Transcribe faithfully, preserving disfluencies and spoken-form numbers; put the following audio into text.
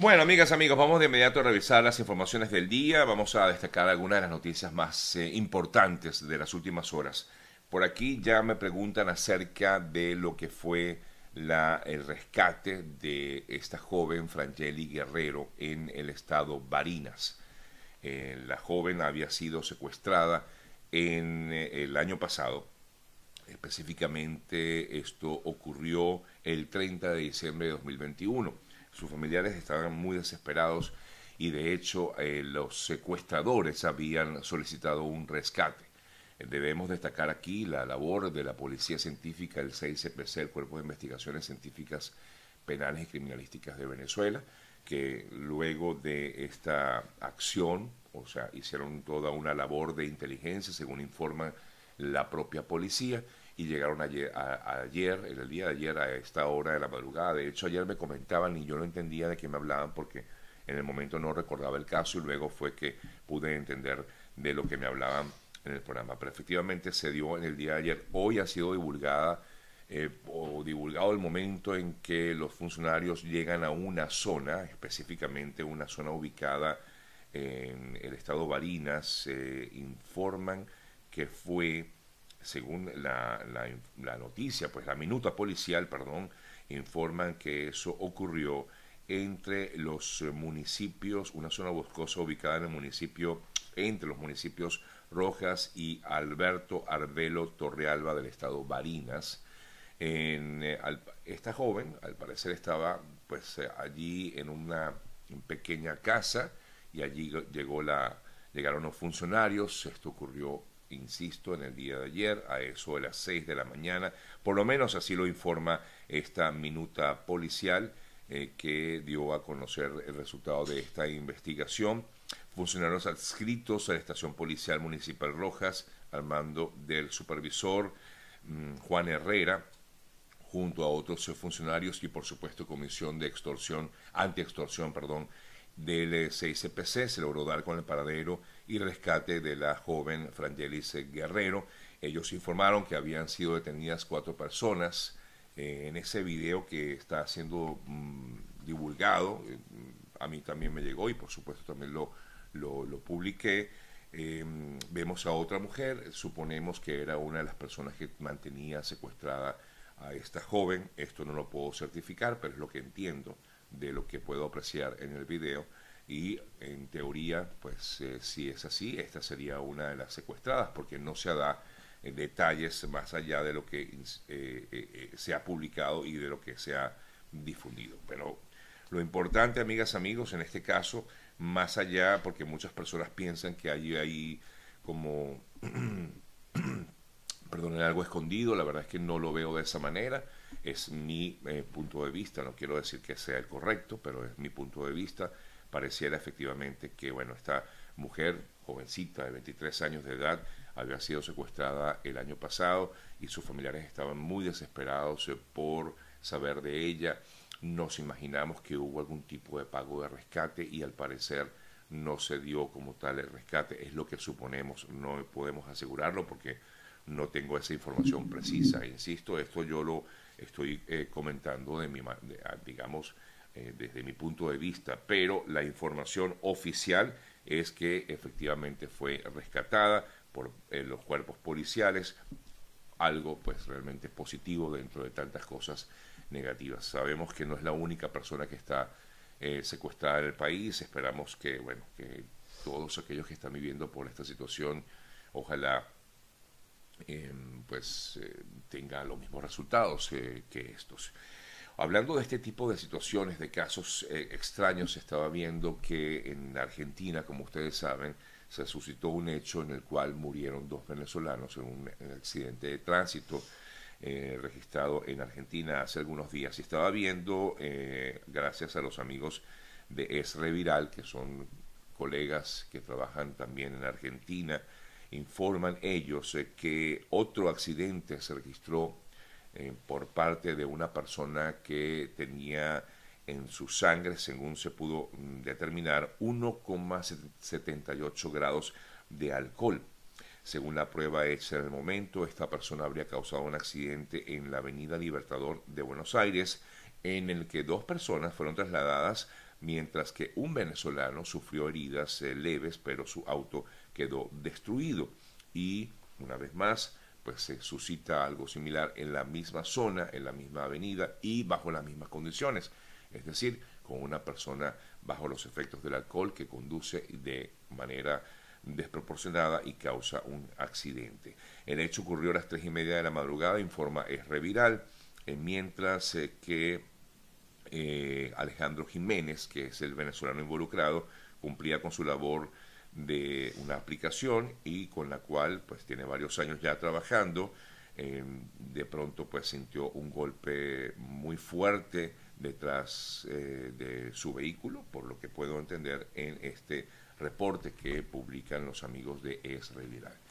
Bueno, amigas, amigos, vamos de inmediato a revisar las informaciones del día. Vamos a destacar algunas de las noticias más eh, importantes de las últimas horas. Por aquí ya me preguntan acerca de lo que fue la, el rescate de esta joven Francelys Guerrero en el estado Barinas. Eh, la joven había sido secuestrada en eh, el año pasado. Específicamente esto ocurrió el treinta de diciembre de dos mil veintiuno. Sus familiares estaban muy desesperados y de hecho eh, los secuestradores habían solicitado un rescate. Eh, debemos destacar aquí la labor de la Policía Científica, el C I C P C, el Cuerpo de Investigaciones Científicas Penales y Criminalísticas de Venezuela, que luego de esta acción, o sea, hicieron toda una labor de inteligencia, según informa la propia policía, y llegaron ayer, a, ayer, en el día de ayer, a esta hora de la madrugada. De hecho, ayer me comentaban y yo no entendía de qué me hablaban porque en el momento no recordaba el caso y luego fue que pude entender de lo que me hablaban en el programa. Pero efectivamente se dio en el día de ayer. Hoy ha sido divulgada eh, o divulgado el momento en que los funcionarios llegan a una zona, específicamente una zona ubicada en el estado Barinas. Eh, informan que fue, según la, la, la noticia, pues la minuta policial, perdón, informan que eso ocurrió entre los municipios, una zona boscosa ubicada en el municipio, entre los municipios Rojas y Alberto Arbelo Torrealba del estado Barinas. En, eh, al, esta joven, al parecer, estaba pues eh, allí en una pequeña casa y allí llegó la, llegaron los funcionarios. Esto ocurrió, insisto, en el día de ayer, a eso de las seis de la mañana, por lo menos así lo informa esta minuta policial eh, que dio a conocer el resultado de esta investigación. Funcionarios adscritos a la estación policial municipal Rojas, al mando del supervisor um, Juan Herrera, junto a otros funcionarios y por supuesto comisión de extorsión, anti-extorsión, perdón, del C I C P C, se logró dar con el paradero y rescate de la joven Francelys Guerrero. Ellos informaron que habían sido detenidas cuatro personas. Eh, en ese video que está siendo mmm, divulgado, eh, a mí también me llegó y por supuesto también lo, lo, lo publiqué, eh, vemos a otra mujer, suponemos que era una de las personas que mantenía secuestrada a esta joven. Esto no lo puedo certificar, pero es lo que entiendo de lo que puedo apreciar en el video, y en teoría, pues eh, si es así, esta sería una de las secuestradas, porque no se da eh, detalles más allá de lo que eh, eh, se ha publicado y de lo que se ha difundido. Pero lo importante, amigas, amigos, en este caso, más allá, porque muchas personas piensan que hay ahí como, perdón, algo escondido, la verdad es que no lo veo de esa manera. Es mi eh, punto de vista, no quiero decir que sea el correcto, pero es mi punto de vista. Pareciera efectivamente que, bueno, esta mujer jovencita de veintitrés años de edad había sido secuestrada el año pasado y sus familiares estaban muy desesperados eh, por saber de ella. Nos imaginamos que hubo algún tipo de pago de rescate y al parecer no se dio como tal el rescate. Es lo que suponemos, no podemos asegurarlo porque no tengo esa información precisa. Insisto, esto yo lo estoy eh, comentando de mi, de, digamos, eh, desde mi punto de vista, pero la información oficial es que efectivamente fue rescatada por eh, los cuerpos policiales, algo pues realmente positivo dentro de tantas cosas negativas. Sabemos que no es la única persona que está eh, secuestrada en el país. Esperamos que, bueno, que todos aquellos que están viviendo por esta situación, ojalá Eh, pues eh, tenga los mismos resultados eh, que estos. Hablando de este tipo de situaciones, de casos eh, extraños, estaba viendo que en Argentina, como ustedes saben, se suscitó un hecho en el cual murieron dos venezolanos en un en accidente de tránsito eh, registrado en Argentina hace algunos días. Y estaba viendo, eh, gracias a los amigos de Esreviral, que son colegas que trabajan también en Argentina, informan ellos eh, que otro accidente se registró eh, por parte de una persona que tenía en su sangre, según se pudo mm, determinar, uno coma setenta y ocho grados de alcohol. Según la prueba hecha en el momento, esta persona habría causado un accidente en la Avenida Libertador de Buenos Aires, en el que dos personas fueron trasladadas mientras que un venezolano sufrió heridas eh, leves, pero su auto quedó destruido. Y una vez más, pues se suscita algo similar en la misma zona, en la misma avenida y bajo las mismas condiciones, es decir, con una persona bajo los efectos del alcohol que conduce de manera desproporcionada y causa un accidente. El hecho ocurrió a las tres y media de la madrugada, informa Esreviral, eh, mientras eh, que eh, Alejandro Jiménez, que es el venezolano involucrado, cumplía con su labor de una aplicación y con la cual pues tiene varios años ya trabajando. Eh, de pronto pues sintió un golpe muy fuerte detrás eh, de su vehículo, por lo que puedo entender en este reporte que publican los amigos de Esreviral.